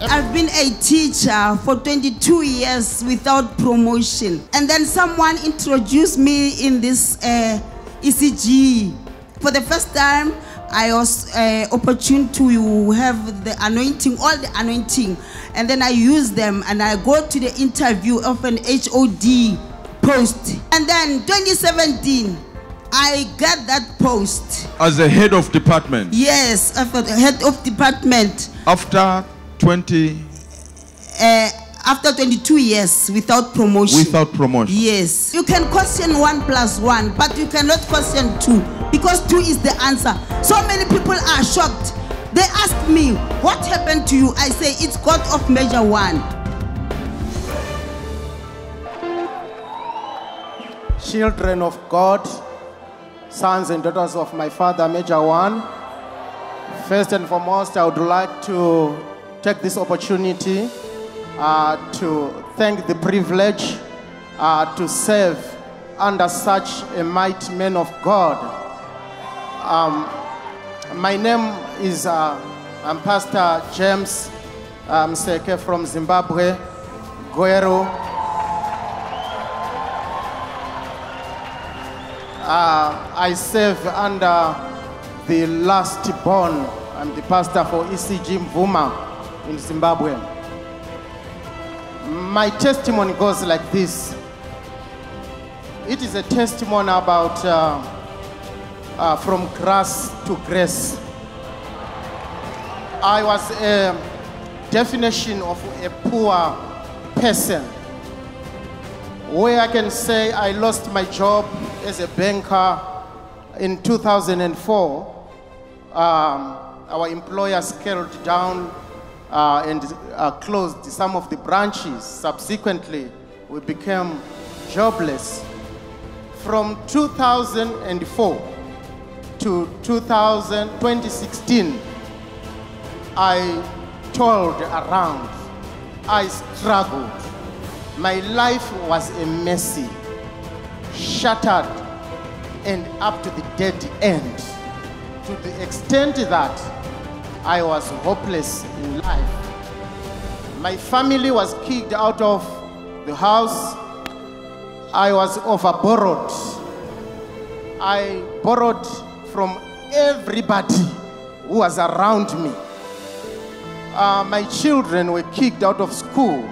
I've been a teacher for 22 years without promotion. And then someone introduced me in this ECG. For the first time, I was opportune to have the anointing, all the anointing. And then I use them and I go to the interview of an HOD post. And then 2017, I got that post. As the head of department? Yes, as the head of department. After 22 years without promotion. Without promotion. Yes. You can question 1 plus 1, but you cannot question 2, because 2 is the answer. So many people are shocked. They ask me, what happened to you? I say, it's God of measure 1. Children of God, sons and daughters of my father, Major 1, first and foremost, I would like to take this opportunity to thank the privilege to serve under such a mighty man of God. My name is I'm Pastor James Mseke from Zimbabwe Gweru. I serve under the last born. I'm the pastor for ECG Mvuma in Zimbabwe. My testimony goes like this. It is a testimony about from grass to grace. I was a definition of a poor person, where I can say I lost my job as a banker in 2004. Our employer scaled down and closed some of the branches. Subsequently, we became jobless. From 2004 to 2016, I toiled around. I struggled. My life was a messy, shattered, and up to the dead end, to the extent that I was hopeless in life. My family was kicked out of the house. I was overborrowed. I borrowed from everybody who was around me. My children were kicked out of school.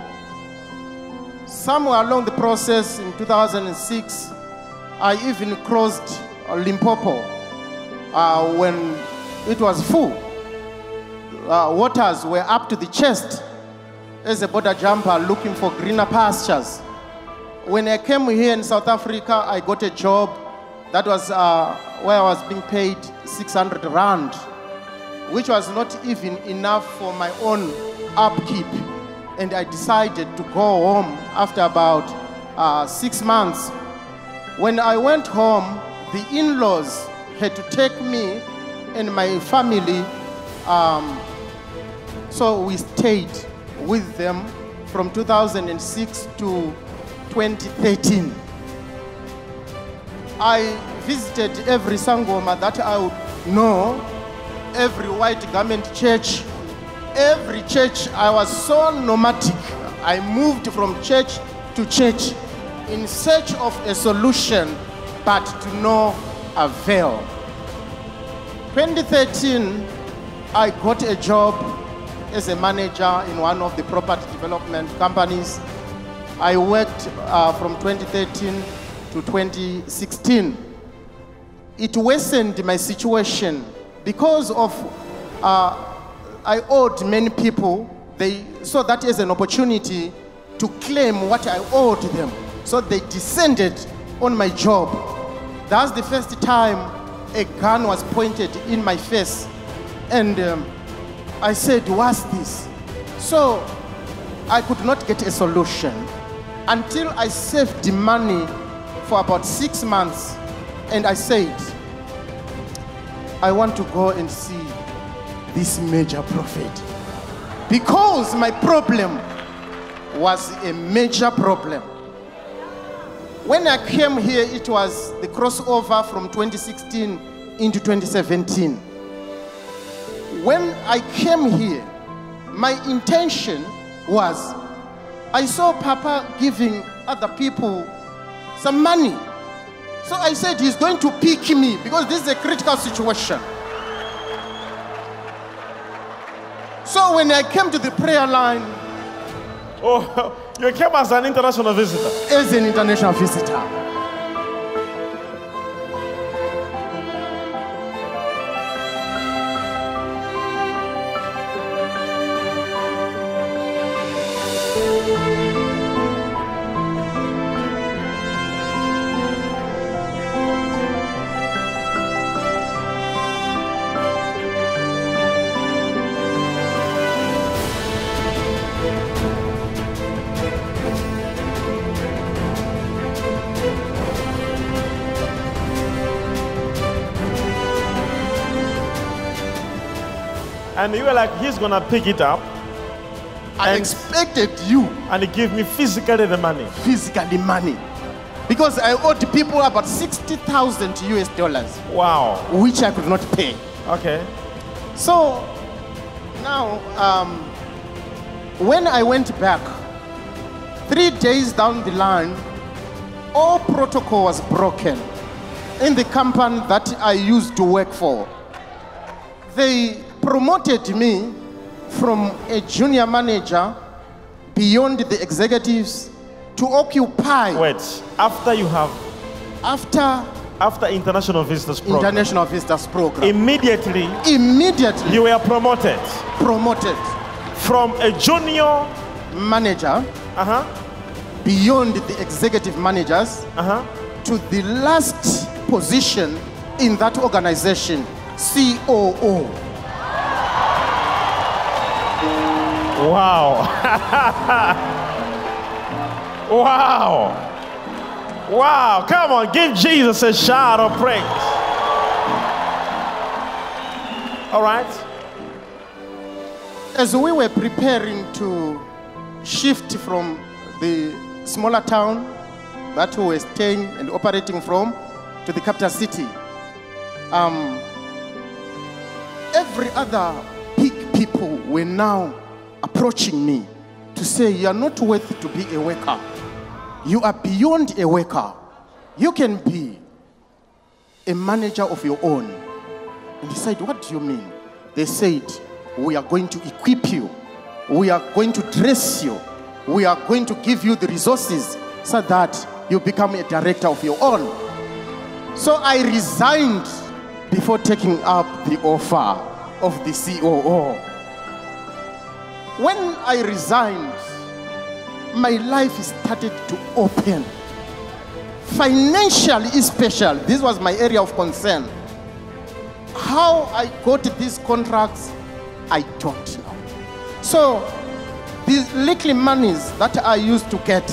Somewhere along the process, in 2006, I even crossed Limpopo. When it was full, waters were up to the chest as a border jumper looking for greener pastures. When I came here in South Africa, I got a job that was where I was being paid 600 rand, which was not even enough for my own upkeep. And I decided to go home after about 6 months. When I went home, the in-laws had to take me and my family, so we stayed with them from 2006 to 2013. I visited every Sangoma that I would know, every white garment church, every church. I was so nomadic. I moved from church to church in search of a solution, but to no avail. 2013, I got a job as a manager in one of the property development companies. I worked from 2013 to 2016. It worsened my situation because of I owed many people. They saw that as an opportunity to claim what I owed them, so they descended on my job. That's the first time a gun was pointed in my face, and I said, what's this? So I could not get a solution until I saved the money for about 6 months, and I said, I want to go and see this major prophet, because my problem was a major problem. When I came here, it was the crossover from 2016 into 2017. When I came here, my intention was, I saw Papa giving other people some money. So I said, he's going to pick me because this is a critical situation. So when I came to the prayer line... Oh, you came as an international visitor? As an international visitor. And you were like, he's going to pick it up. I expected you. And he gave me physically the money. Physically money. Because I owed people about $60,000. Wow. Which I could not pay. Okay. So now, when I went back, 3 days down the line, all protocol was broken in the company that I used to work for. They promoted me from a junior manager beyond the executives to occupy. Wait, after you have... After International Visitors Program. International Visitors Program. Immediately. You were promoted. Promoted. From a junior... manager. Beyond the executive managers. To the last position in that organization, COO. Wow. Wow. Wow. Come on, give Jesus a shout of praise. All right. As we were preparing to shift from the smaller town that we were staying and operating from to the capital city, every other big people were now approaching me to say, you are not worthy to be a worker. You are beyond a worker. You can be a manager of your own. And he said, what do you mean? They said, we are going to equip you. We are going to dress you. We are going to give you the resources so that you become a director of your own. So I resigned before taking up the offer of the COO. When I resigned, my life started to open. Financially, especially, this was my area of concern. How I got these contracts, I don't know. So, these little monies that I used to get,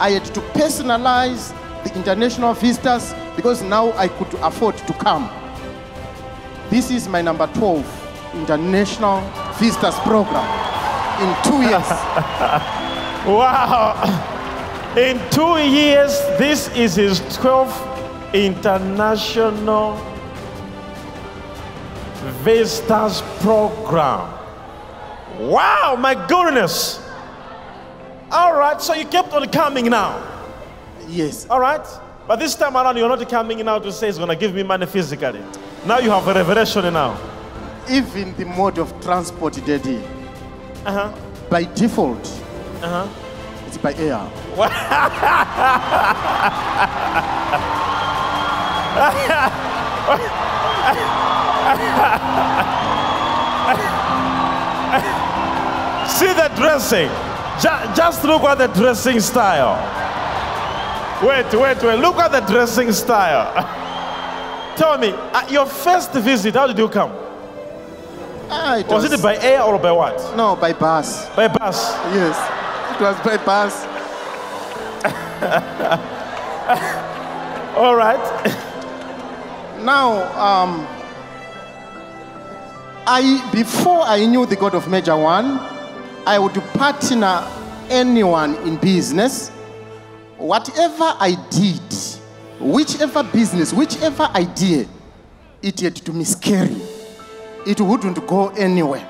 I had to personalize the international visitors because now I could afford to come. This is my number 12 International Visitors Program. In 2 years. Wow. In 2 years, this is his 12th International Visitors Program. Wow, my goodness. All right, so you kept on coming now. Yes. All right. But this time around, you're not coming now to say it's going to give me money physically. Now you have a revelation now. Even the mode of transport, Daddy. By default, it's by air. See the dressing. Just look at the dressing style. Wait. Look at the dressing style. Tell me, at your first visit, how did you come? Was it by air or by what? No, by bus. By bus? Yes, it was by bus. All right. Now, before I knew the God of Major One, I would partner anyone in business. Whatever I did, whichever business, whichever idea, it had to miscarry. It wouldn't go anywhere.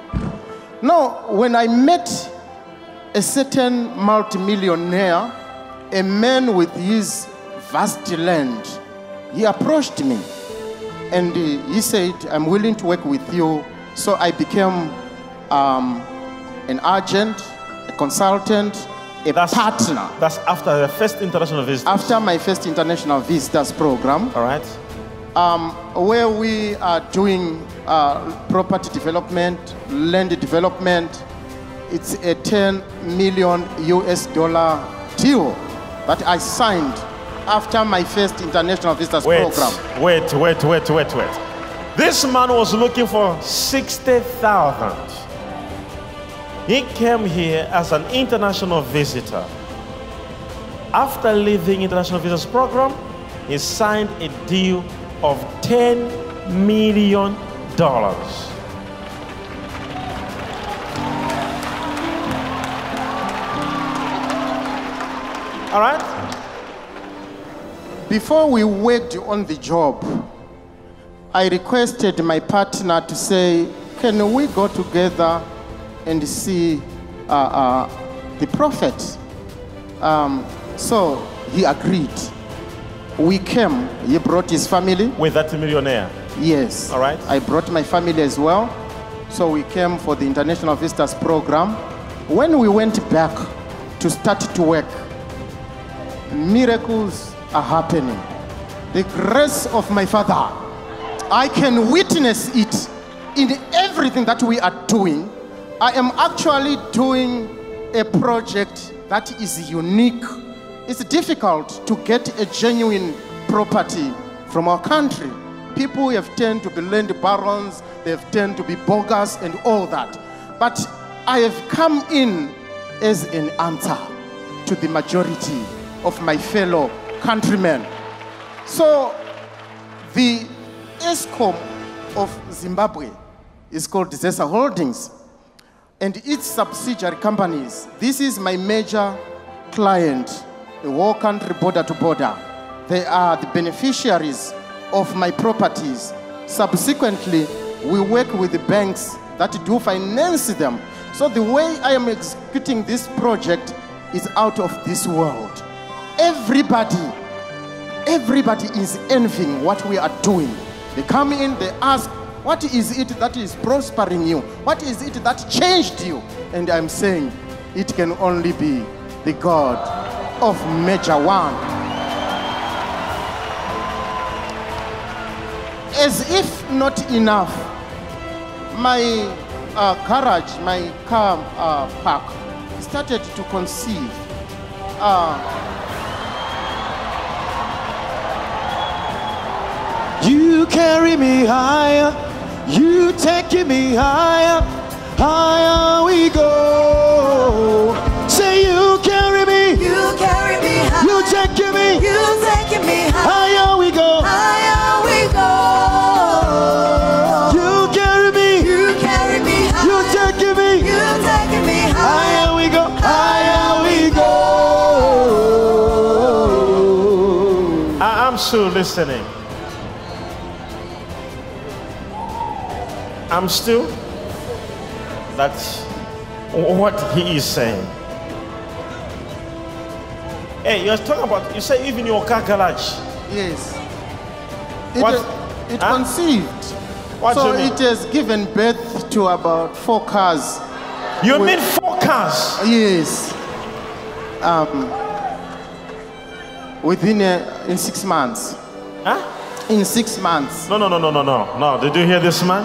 Now, when I met a certain multimillionaire, a man with his vast land, he approached me and he said, I'm willing to work with you. So I became an agent, a consultant, a partner. That's after the first international visit. After my first international visitors program. All right. Where we are doing property development, land development. It's a $10 million US deal that I signed after my first international visitors program. Wait. This man was looking for 60,000. He came here as an international visitor. After leaving the international visitors program, he signed a deal of $10 million. All right? Before we worked on the job, I requested my partner to say, can we go together and see the prophet? So he agreed. We came, he brought his family. With that millionaire? Yes. All right. I brought my family as well. So we came for the International Visitors Program. When we went back to start to work, miracles are happening. The grace of my father, I can witness it in everything that we are doing. I am actually doing a project that is unique. It's difficult to get a genuine property from our country. People have tend to be land barons, they've tend to be bogus and all that. But I have come in as an answer to the majority of my fellow countrymen. So the ESCOM of Zimbabwe is called Zesa Holdings, and its subsidiary companies. This is my major client, the whole country border to border. They are the beneficiaries of my properties. Subsequently, we work with the banks that do finance them. So the way I am executing this project is out of this world. Everybody is envying what we are doing. They come in, they ask, what is it that is prospering you? What is it that changed you? And I'm saying, it can only be the God of Major One. As if not enough, my garage, my car park, started to conceive. You carry me higher. You taking me higher, higher we go. Say you carry me higher. You taking me higher, higher we go. Higher we go. You carry me higher. You taking me higher, higher we go. Higher we go. I'm still listening. That's what he is saying. Hey, you're talking about, you say even your car garage. Yes. It conceived. What so it has given birth to about 4 cars. You mean 4 cars? Yes. Within in 6 months. Huh? In 6 months. No. Did you hear this man?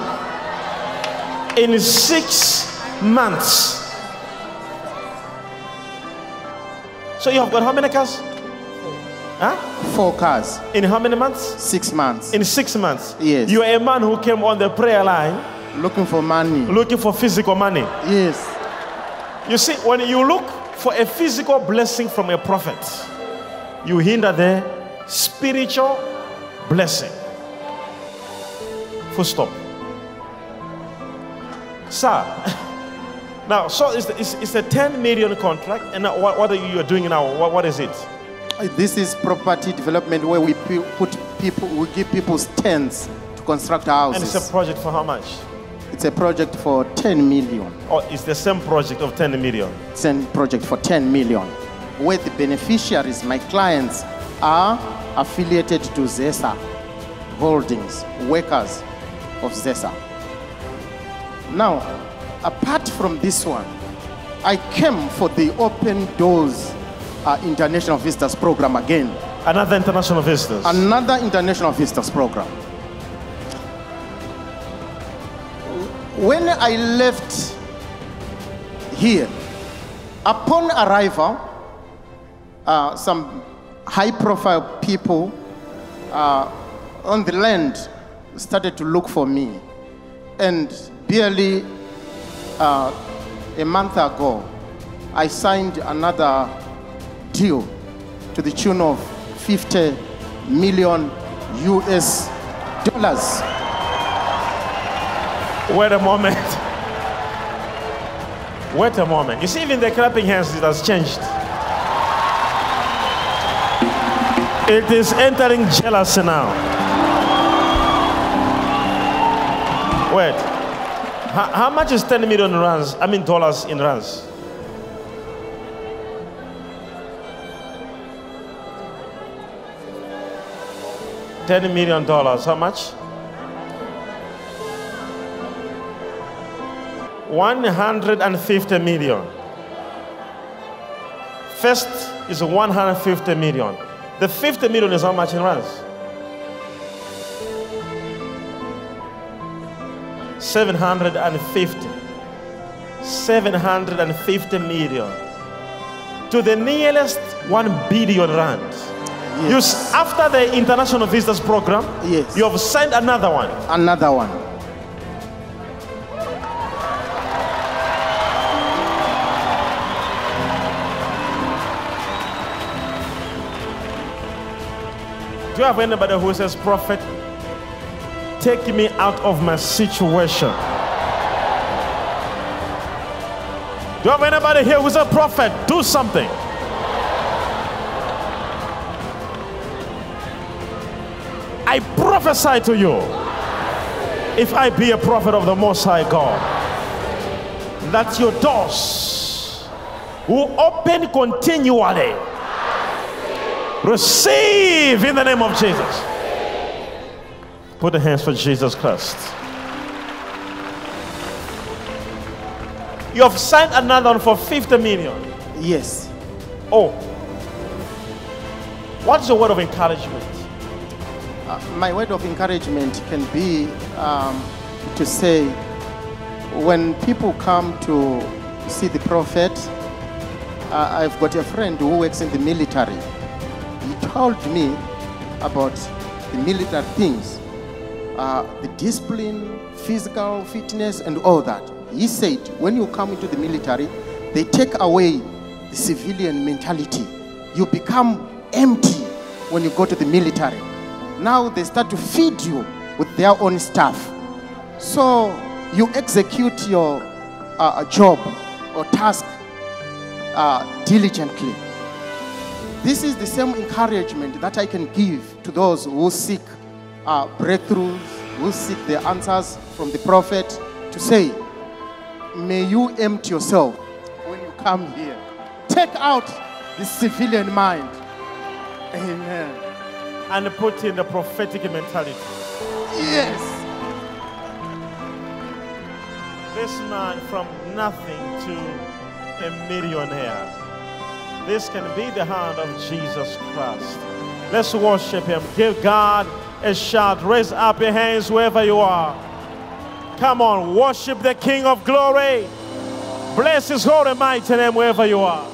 In 6 months. So you have got how many cars? 4 cars. In how many months? 6 months. In 6 months? Yes. You are a man who came on the prayer line. Looking for money. Looking for physical money. Yes. You see, when you look for a physical blessing from a prophet, you hinder the spiritual blessing. Full stop. Sir, now, so it's a 10 million contract, and now what are you doing now? What is it? This is property development where we put people, we give people stands to construct houses. And it's a project for how much? It's a project for 10 million. Oh, it's the same project of 10 million? Same project for 10 million. Where the beneficiaries, my clients, are affiliated to Zesa Holdings, workers of Zesa. Now, apart from this one, I came for the Open Doors International Visitors Program again. Another international visitors? Another international visitors program. When I left here, upon arrival, some high-profile people on the land started to look for me. And barely a month ago, I signed another deal to the tune of $50 million US. Wait a moment. Wait a moment. You see, even the clapping hands, it has changed. It is entering jealousy now. Wait. How much is 10 million rands? I mean dollars in rands? $10 million. How much? 150 million. First is 150 million. The 50 million is how much in rands? 750. 750 million. To the nearest 1 billion rand. Yes. You, after the International Visitors Program, yes, you have signed another one. Another one. Do you have anybody who says, "Prophet, take me out of my situation"? Do you have anybody here who says, "Prophet, do something"? I prophesy to you, if I be a prophet of the Most High God, that your doors will open continually. Receive in the name of Jesus. Put the hands for Jesus Christ. You have signed another one for 50 million. Yes. Oh. What's your word of encouragement? My word of encouragement can be to say, when people come to see the prophet, I've got a friend who works in the military. He told me about the military things, the discipline, physical fitness, and all that. He said, when you come into the military, they take away the civilian mentality. You become empty when you go to the military. Now they start to feed you with their own stuff. So you execute your job or task diligently. This is the same encouragement that I can give to those who seek breakthroughs, who seek the answers from the prophet, to say, may you empty yourself when you come here. Take out the civilian mind. Amen. And put in the prophetic mentality. Yes. This man from nothing to a millionaire. This can be the hand of Jesus Christ. Let's worship him. Give God a shout. Raise up your hands wherever you are. Come on, worship the King of Glory. Bless his holy mighty name wherever you are.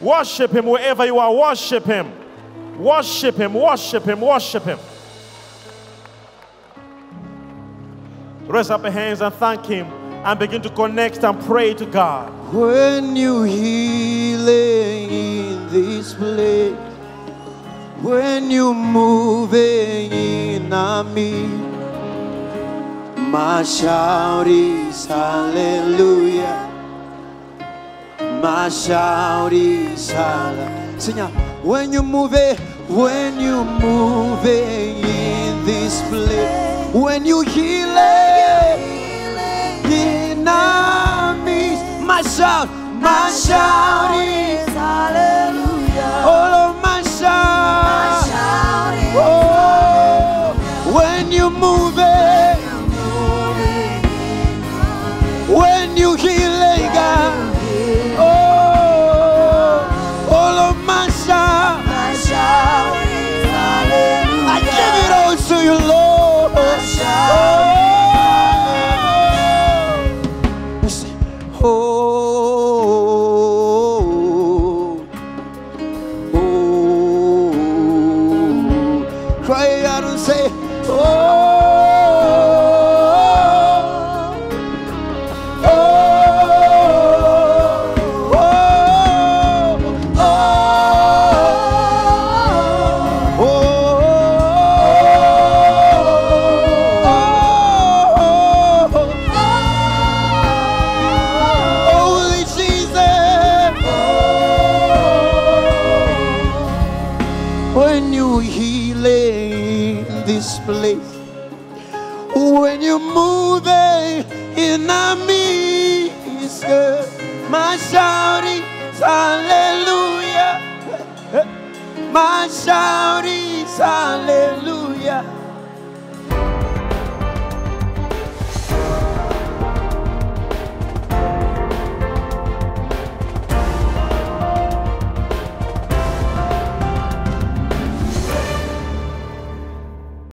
Worship him wherever you are. Worship him. Worship him. Worship him. Worship him. Raise up your hands and thank him. And begin to connect and pray to God. When you healing in this place, when you moving in me, my shout is hallelujah. My shout is hallelujah. Señor, when you moving in this place, when you healing. my shout is hallelujah. All of my shout is oh, when you move it, when you heal it, God. Oh, all of my shout is hallelujah. I give it all to you, Lord. My shout. Oh. Hallelujah, my shout is hallelujah.